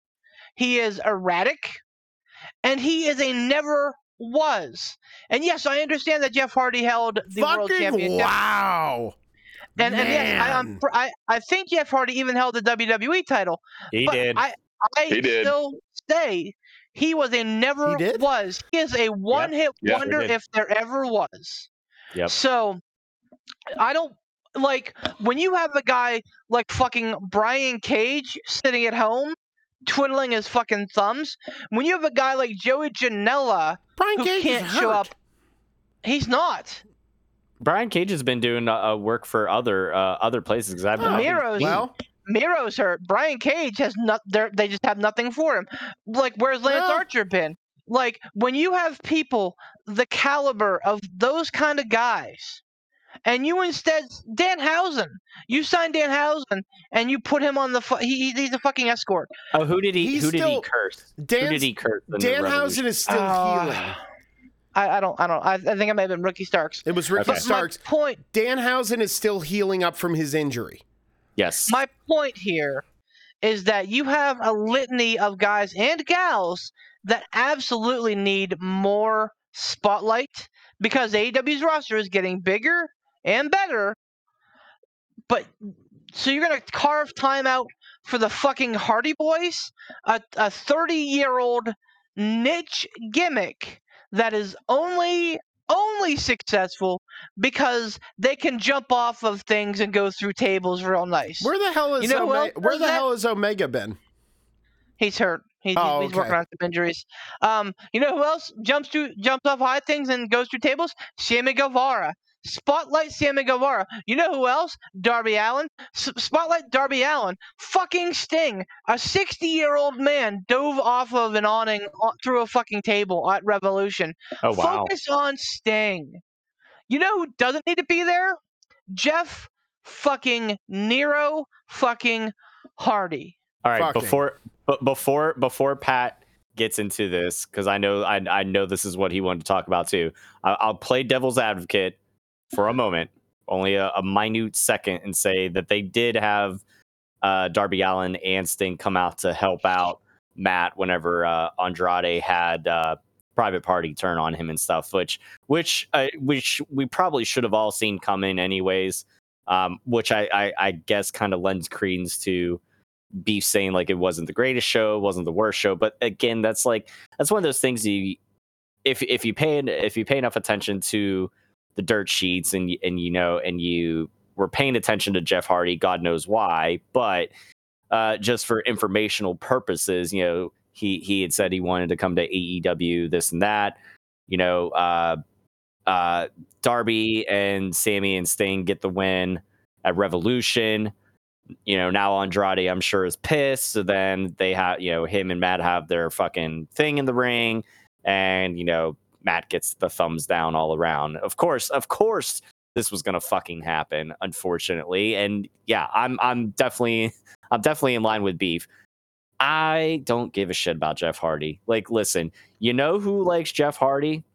He is erratic. And he is a never was. And yes, I understand that Jeff Hardy held the fucking world championship. Wow. And yes, I think Jeff Hardy even held the WWE title. He did. I still say he was a never was. He is a one-hit wonder if there ever was. Yep. So I don't like when you have a guy like fucking Brian Cage sitting at home twiddling his fucking thumbs. When you have a guy like Joey Janela who can't show up, he's not. Brian Cage has been doing work for other places because I've been Miro's hurt. Brian Cage has not. They just have nothing for him. Like, where's Lance Archer been? Like, when you have people the caliber of those kind of guys, and you instead Danhausen, you signed Danhausen and you put him on the he's a fucking escort. Oh, who did he curse? Who did he curse? Danhausen is still healing. I think it may have been Ricky Starks. It was Ricky Starks. My point. Danhausen is still healing up from his injury. Yes. My point here is that you have a litany of guys and gals that absolutely need more spotlight because AEW's roster is getting bigger and better. But so you're going to carve time out for the fucking Hardy Boys, a 30-year-old niche gimmick that is only successful because they can jump off of things and go through tables real nice. Where the hell is Omega been? He's hurt. He's working on some injuries. You know who else jumps off high things and goes through tables? Sammy Guevara. Spotlight Sammy Guevara. You know who else? Darby Allin. Spotlight Darby Allin. Fucking Sting. A 60-year-old man dove off of an awning through a fucking table at Revolution. Oh, wow. Focus on Sting. You know who doesn't need to be there? Jeff fucking Nero fucking Hardy. All right, before Pat gets into this, because I know this is what he wanted to talk about too, I'll play devil's advocate for a moment, only a minute second, and say that they did have Darby Allin and Sting come out to help out Matt whenever Andrade had Private Party turn on him and stuff, which we probably should have all seen coming anyways, which I guess kind of lends credence to Beef saying like it wasn't the greatest show, wasn't the worst show, but again, that's one of those things if you pay enough attention to the dirt sheets and you know, and you were paying attention to Jeff Hardy, God knows why, but just for informational purposes, you know, he had said he wanted to come to AEW, this and that, you know, Darby and Sammy and Sting get the win at Revolution. You know, now Andrade, I'm sure, is pissed. So then they have, you know, him and Matt have their fucking thing in the ring, and you know, Matt gets the thumbs down all around. Of course, this was gonna fucking happen, unfortunately. And yeah, I'm definitely in line with Beef. I don't give a shit about Jeff Hardy. Like, listen, you know who likes Jeff Hardy?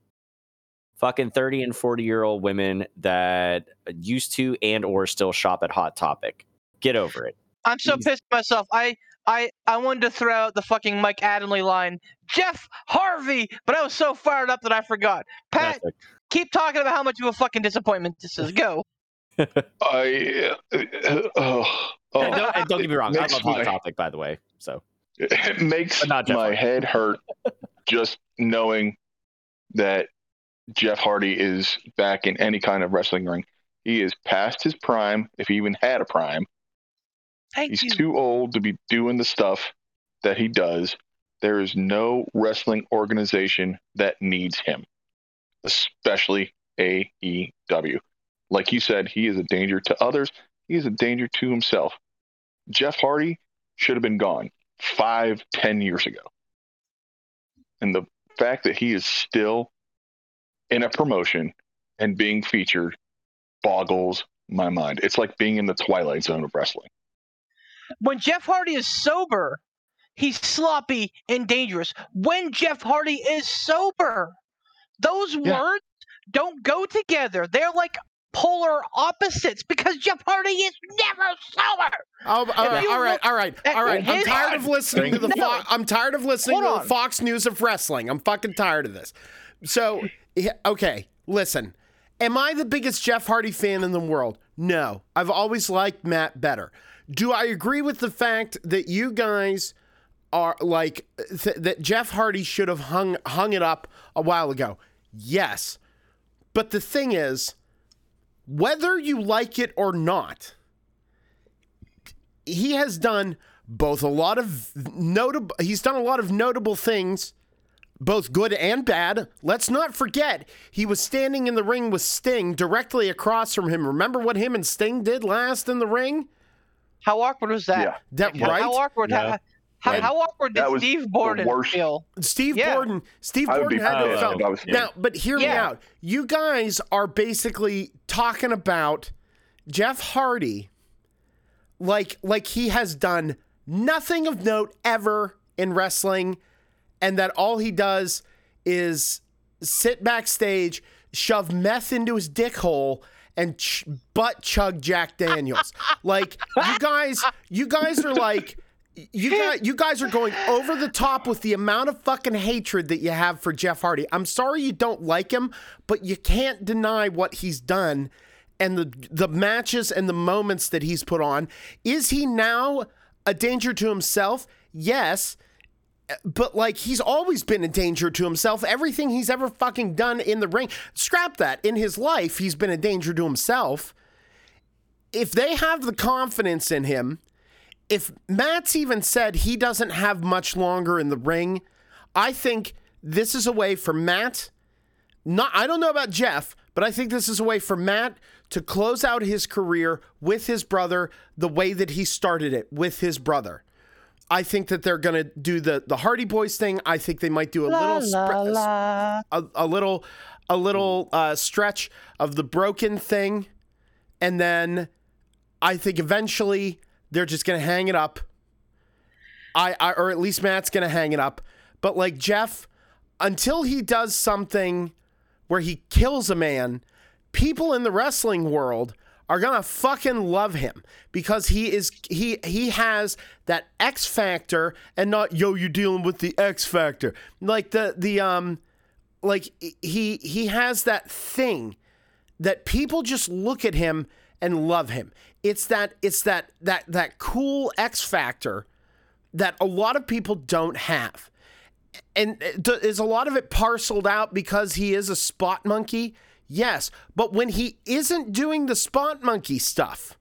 Fucking 30 and 40-year-old women that used to and or still shop at Hot Topic. Get over it. I'm so pissed at myself. I wanted to throw out the fucking Mike Adamley line, Jeff Harvey, but I was so fired up that I forgot. Pat, keep talking about how much of a fucking disappointment this is. Go. Don't get me wrong. I love Hot Topic, by the way. So it makes my head hurt just knowing that Jeff Hardy is back in any kind of wrestling ring. He is past his prime, if he even had a prime. He's too old to be doing the stuff that he does. There is no wrestling organization that needs him, especially AEW. Like you said, he is a danger to others. He is a danger to himself. Jeff Hardy should have been gone 5-10 years ago. And the fact that he is still in a promotion and being featured boggles my mind. It's like being in the Twilight Zone of wrestling. When Jeff Hardy is sober, he's sloppy and dangerous. When Jeff Hardy is sober, those words don't go together. They're like polar opposites because Jeff Hardy is never sober. All right. I'm tired of listening to the Fox News of wrestling. I'm fucking tired of this. So, okay, listen. Am I the biggest Jeff Hardy fan in the world? No. I've always liked Matt better. Do I agree with the fact that you guys are like that Jeff Hardy should have hung it up a while ago? Yes. But the thing is, whether you like it or not, he has done both a lot of notable. He's done a lot of notable things, both good and bad. Let's not forget, he was standing in the ring with Sting directly across from him. Remember what him and Sting did last in the ring? How awkward was that? Yeah. Right? How awkward? Yeah. How awkward did Steve Borden feel? Steve Borden had to feel. Now, but hear me out. You guys are basically talking about Jeff Hardy like he has done nothing of note ever in wrestling, and that all he does is sit backstage, shove meth into his dick hole, and butt chug Jack Daniels. Like, you guys are like... You guys are going over the top with the amount of fucking hatred that you have for Jeff Hardy. I'm sorry you don't like him, but you can't deny what he's done and the matches and the moments that he's put on. Is he now a danger to himself? Yes, but like he's always been a danger to himself. Everything he's ever fucking done in the ring, scrap that. In his life, he's been a danger to himself. If they have the confidence in him, if Matt's even said he doesn't have much longer in the ring, I think this is a way for Matt, I don't know about Jeff, but I think this is a way for Matt to close out his career with his brother the way that he started it with his brother. I think that they're going to do the Hardy Boys thing. I think they might do a little stretch of the broken thing. And then I think eventually... they're just going to hang it up. Or at least Matt's going to hang it up. But like Jeff, until he does something where he kills a man, people in the wrestling world are going to fucking love him because he has that X factor and not, yo, you're dealing with the X factor. Like he has that thing that people just look at him and love him. It's that cool X factor that a lot of people don't have. And is a lot of it parceled out because he is a spot monkey? Yes, but when he isn't doing the spot monkey stuff,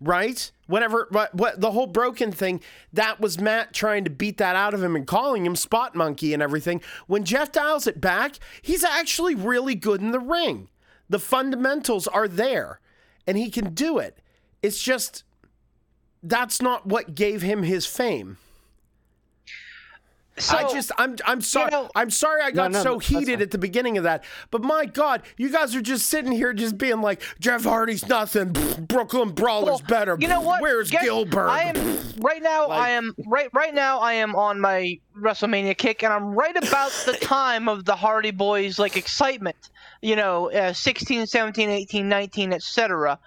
right? Whatever, what the whole broken thing, that was Matt trying to beat that out of him and calling him spot monkey and everything. When Jeff dials it back, he's actually really good in the ring. The fundamentals are there. And he can do it. It's just, that's not what gave him his fame. So, I'm sorry. You know, I'm sorry I got so heated at the beginning of that. But my God, you guys are just sitting here just being like, Jeff Hardy's nothing. Brooklyn Brawler's better. You know what? Where's Gilbert? I am on my WrestleMania kick, and I'm right about the time of the Hardy Boys like excitement. You know, 16, 17, 18, 19, etc.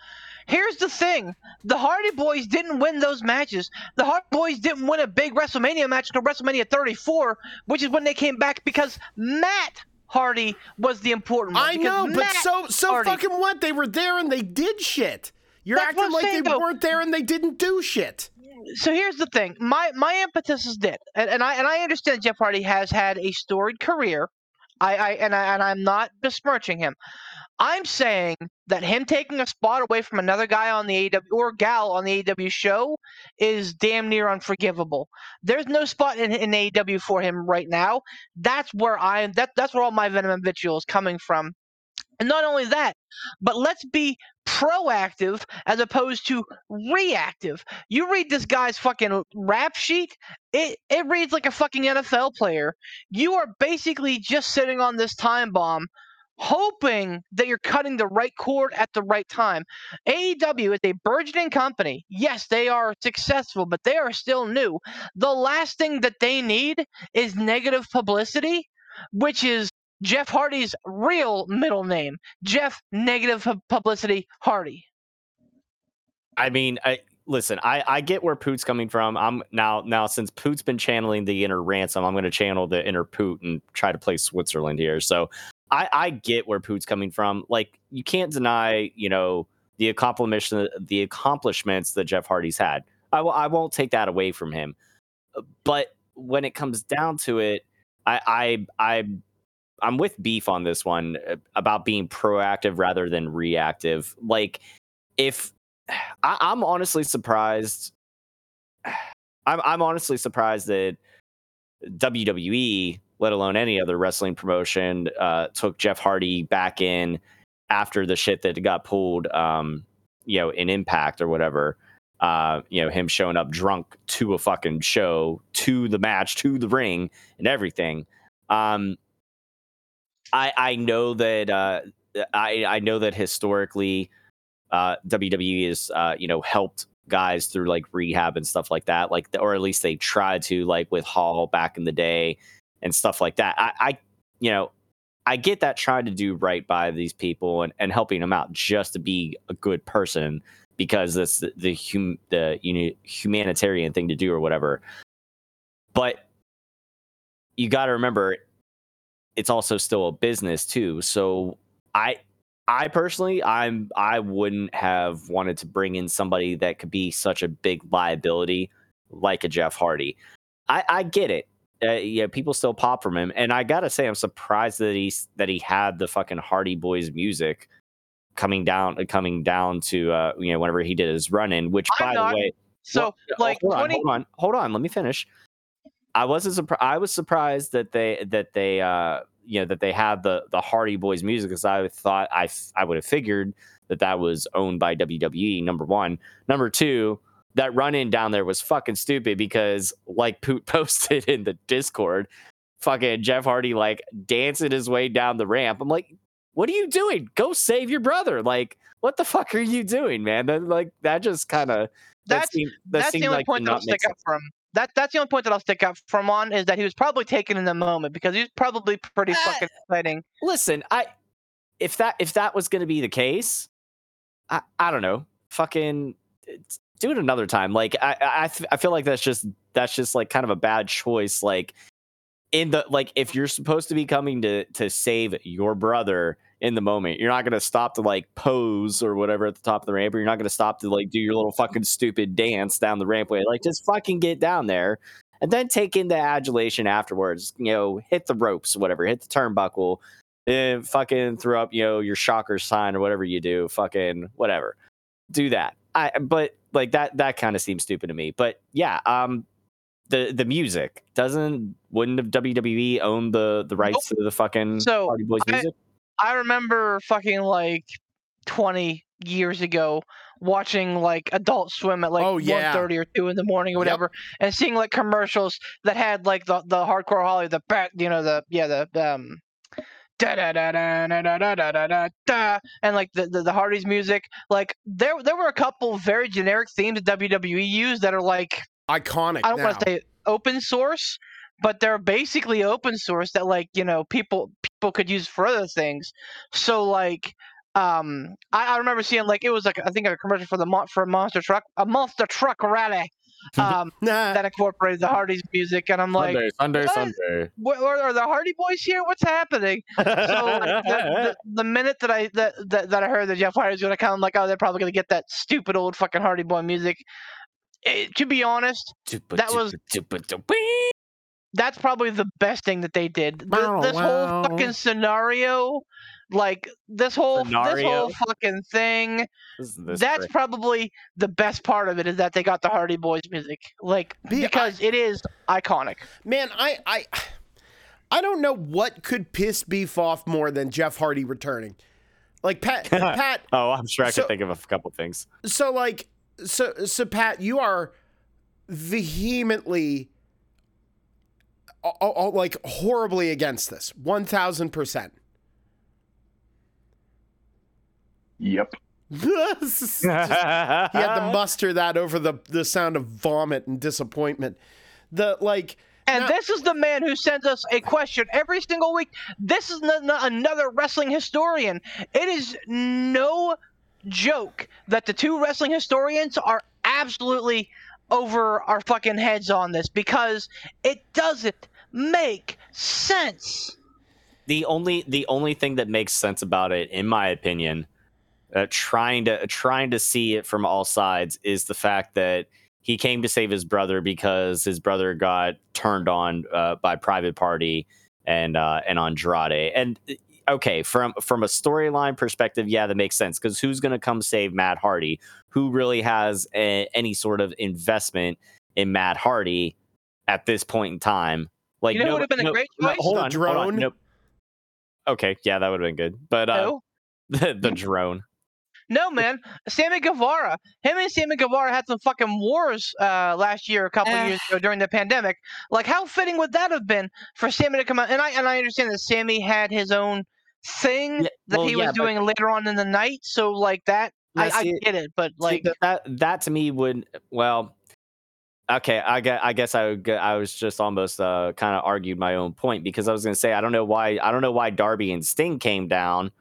Here's the thing. The Hardy Boys didn't win those matches. The Hardy Boys didn't win a big WrestleMania match until WrestleMania 34, which is when they came back because Matt Hardy was the important one. I know, but so Hardy, fucking what? They were there and they did shit. You're acting like they weren't there and they didn't do shit. So here's the thing. My impetus is that, and I understand Jeff Hardy has had a storied career. I'm not besmirching him. I'm saying that him taking a spot away from another guy on the AEW or gal on the AEW show is damn near unforgivable. There's no spot in AEW for him right now. That's where that's where all my venom and vitriol is coming from. And not only that, but let's be proactive as opposed to reactive. You read this guy's fucking rap sheet, it reads like a fucking NFL player. You are basically just sitting on this time bomb, hoping that you're cutting the right cord at the right time. AEW is a burgeoning company. Yes, they are successful, but they are still new. The last thing that they need is negative publicity, which is Jeff Hardy's real middle name, Jeff Negative Publicity Hardy. I mean, I get where Poot's coming from. I'm now since Poot's been channeling the inner Ransom, I'm going to channel the inner Poot and try to play Switzerland here. So I get where Poot's coming from. Like, you can't deny, you know, the accomplishments that Jeff Hardy's had. I won't take that away from him. But when it comes down to it, I'm with Beef on this one about being proactive rather than reactive. Like, I'm honestly surprised. I'm honestly surprised that WWE, let alone any other wrestling promotion, took Jeff Hardy back in after the shit that got pulled, in Impact or whatever. Him showing up drunk to a fucking show, to the match, to the ring, and everything. I know that historically, WWE has helped guys through like rehab and stuff like that, or at least they tried to, like with Hall back in the day and stuff like that. I get that, trying to do right by these people and helping them out just to be a good person, because that's the humanitarian thing to do or whatever. But you got to remember, it's also still a business too. So I personally wouldn't have wanted to bring in somebody that could be such a big liability like a Jeff Hardy. I get it. People still pop from him, and I gotta say, I'm surprised that he had the fucking Hardy Boys music coming down to whenever he did his run in. Which, by the way, so hold on, let me finish. I was surprised that they had the Hardy Boys music, because I thought I would have figured that was owned by WWE. Number one, number two, that run in down there was fucking stupid, because like Poot posted in the Discord, fucking Jeff Hardy like dancing his way down the ramp. I'm like, what are you doing? Go save your brother! Like, what the fuck are you doing, man? That's the only point that I'll stick up from on, is that he was probably taken in the moment, because he was probably pretty fucking exciting. Listen, if that was going to be the case, I don't know, fucking do it another time. Like I feel like that's just like kind of a bad choice. Like if you're supposed to be coming to save your brother in the moment, you're not going to stop to like pose or whatever at the top of the ramp, or you're not going to stop to like do your little fucking stupid dance down the rampway. Like, just fucking get down there and then take in the adulation afterwards, hit the ropes, whatever, hit the turnbuckle, and fucking throw up, your shocker sign or whatever you do, fucking whatever, do that. But that kind of seems stupid to me, but yeah. The music wouldn't have WWE owned the rights to the fucking Hardy Boys music? I remember fucking like 20 years ago watching like Adult Swim at like 1:30 or 2 in the morning or whatever, and seeing like commercials that had like the hardcore Holly, the bat, and like the Hardy's music. Like there were a couple very generic themes that WWE used that are like iconic. I don't want to say open source, but they're basically open source that like, people could use for other things. So like, I remember seeing like, it was like, I think a commercial for a monster truck rally, that incorporated the Hardy's music. And I'm like, Sunday. Are the Hardy Boys here? What's happening? So like, the minute that I heard that Jeff Hardy was going to come, I'm like, oh, they're probably going to get that stupid old fucking Hardy Boy music. To be honest, that's probably the best thing that they did. This whole fucking scenario, like this whole fucking thing, that's probably the best part of it, is that they got the Hardy Boys music, like because it is iconic. Man, I don't know what could piss beef off more than Jeff Hardy returning. Like Pat. Oh, I'm sure I can think of a couple things. So like. So Pat, you are vehemently, like horribly against this, 1,000%. Yep. You had to muster that over the sound of vomit and disappointment. This is the man who sends us a question every single week. This is not another wrestling historian. It is no joke that the two wrestling historians are absolutely over our fucking heads on this, because it doesn't make sense. The only thing that makes sense about it, in my opinion, trying to see it from all sides, is the fact that he came to save his brother because his brother got turned on by Private Party and Andrade. And okay, from a storyline perspective, yeah, that makes sense, because who's going to come save Matt Hardy, who really has any sort of investment in Matt Hardy at this point in time. Like, you know, no, it would have been a great choice. Whole drone. Nope. Okay, yeah, that would have been good. But the drone. No, man. Sammy Guevara. Him and Sammy Guevara had some fucking wars last year, a couple of years ago during the pandemic. Like, how fitting would that have been for Sammy to come out? And I understand that Sammy had his own thing that he was doing later on in the night. So, like, that, I get it. But, like, that to me would, well, okay, I guess I was just almost kind of argued my own point, because I was going to say, I don't know why Darby and Sting came down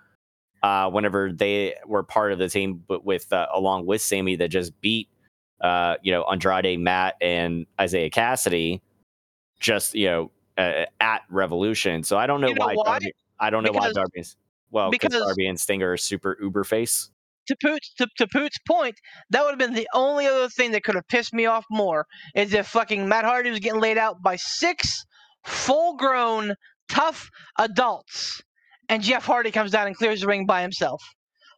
whenever they were part of the team, but with along with Sammy, that just beat Andrade, Matt, and Isaiah Cassidy, just at Revolution. So I don't know why. Darby, I don't know why Darby's because Darby and Sting are super uber face. To Poot's point, that would have been the only other thing that could have pissed me off more, is if fucking Matt Hardy was getting laid out by 6 full-grown tough adults, and Jeff Hardy comes down and clears the ring by himself.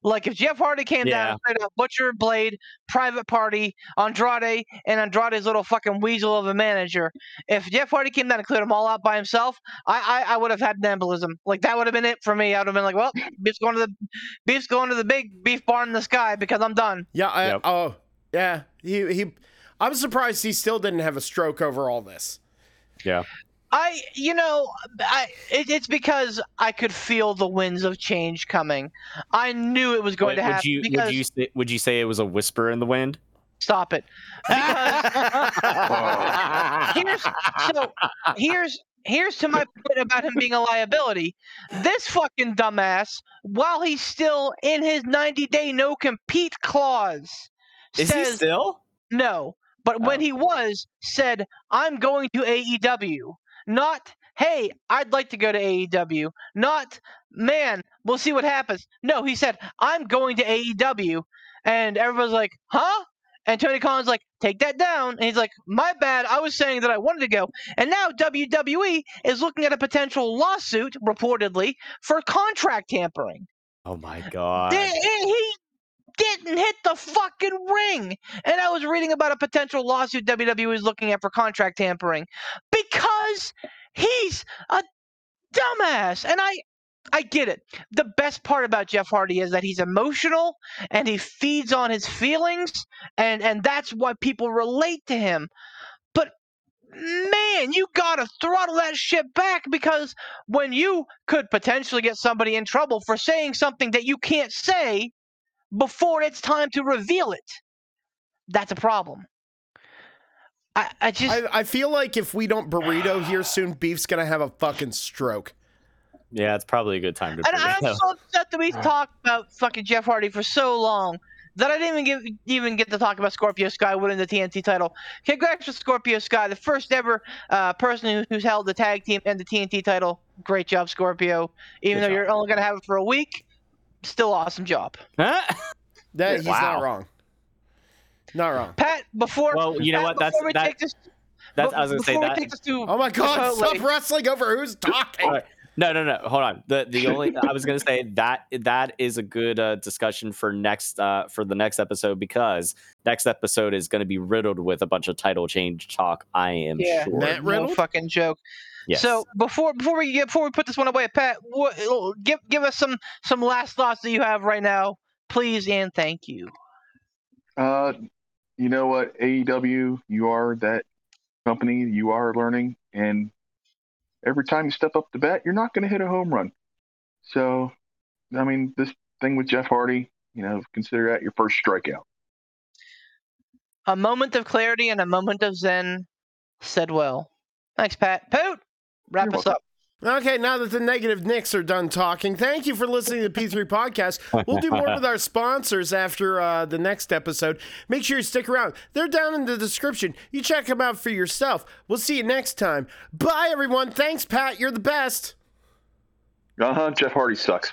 Like, if Jeff Hardy came down and played out Butcher, Blade, Private Party, Andrade, and Andrade's little fucking weasel of a manager, if Jeff Hardy came down and cleared them all out by himself, I would have had an embolism. Like, that would have been it for me. I would have been like, well, beef's going to the big beef barn in the sky, because I'm done. Yeah. I'm surprised he still didn't have a stroke over all this. Yeah. It's because I could feel the winds of change coming. I knew it was going to happen. Would you say it was a whisper in the wind? Stop it. Here's to my point about him being a liability. This fucking dumbass, while he's still in his 90-day no-compete clause, is says, he still? No, but when he was, said, I'm going to AEW. Not, hey, I'd like to go to AEW. Not, man, we'll see what happens. No, he said, I'm going to AEW. And everyone's like, huh? And Tony Khan's like, take that down. And he's like, my bad. I was saying that I wanted to go. And now WWE is looking at a potential lawsuit, reportedly, for contract tampering. Oh, my God. He didn't hit the fucking ring. And I was reading about a potential lawsuit WWE is looking at for contract tampering, because he's a dumbass. And I get it. The best part about Jeff Hardy is that he's emotional and he feeds on his feelings, and that's why people relate to him. But man, you gotta throttle that shit back, because when you could potentially get somebody in trouble for saying something that you can't say before it's time to reveal it, that's a problem. I feel like if we don't burrito here soon, Beef's gonna have a fucking stroke. Yeah, it's probably a good time to burrito. And I'm so upset that we talked about fucking Jeff Hardy for so long that I didn't even get to talk about Scorpio Sky winning the TNT title. Congrats to Scorpio Sky, the first ever person who's held the tag team and the TNT title. Great job, Scorpio. Even though you're only gonna have it for a week, still awesome job. Huh? He's not wrong. Pat, before oh my God, stop wrestling over who's talking. Right. No, hold on. The only I was gonna say that is a good discussion for the next episode, because next episode is gonna be riddled with a bunch of title change talk. I am sure. That no fucking joke. Yes. So before we put this one away, Pat, give us some last thoughts that you have right now, please, and thank you. You know what, AEW, you are that company. You are learning, and every time you step up the bat, you're not going to hit a home run. So, I mean, this thing with Jeff Hardy, consider that your first strikeout. A moment of clarity and a moment of zen, said well. Thanks, Pat. Poot, wrap us up. Okay, now that the negative Knicks are done talking, thank you for listening to the P3 Podcast. We'll do more with our sponsors after the next episode. Make sure you stick around. They're down in the description. You check them out for yourself. We'll see you next time. Bye, everyone. Thanks, Pat. You're the best. Jeff Hardy sucks.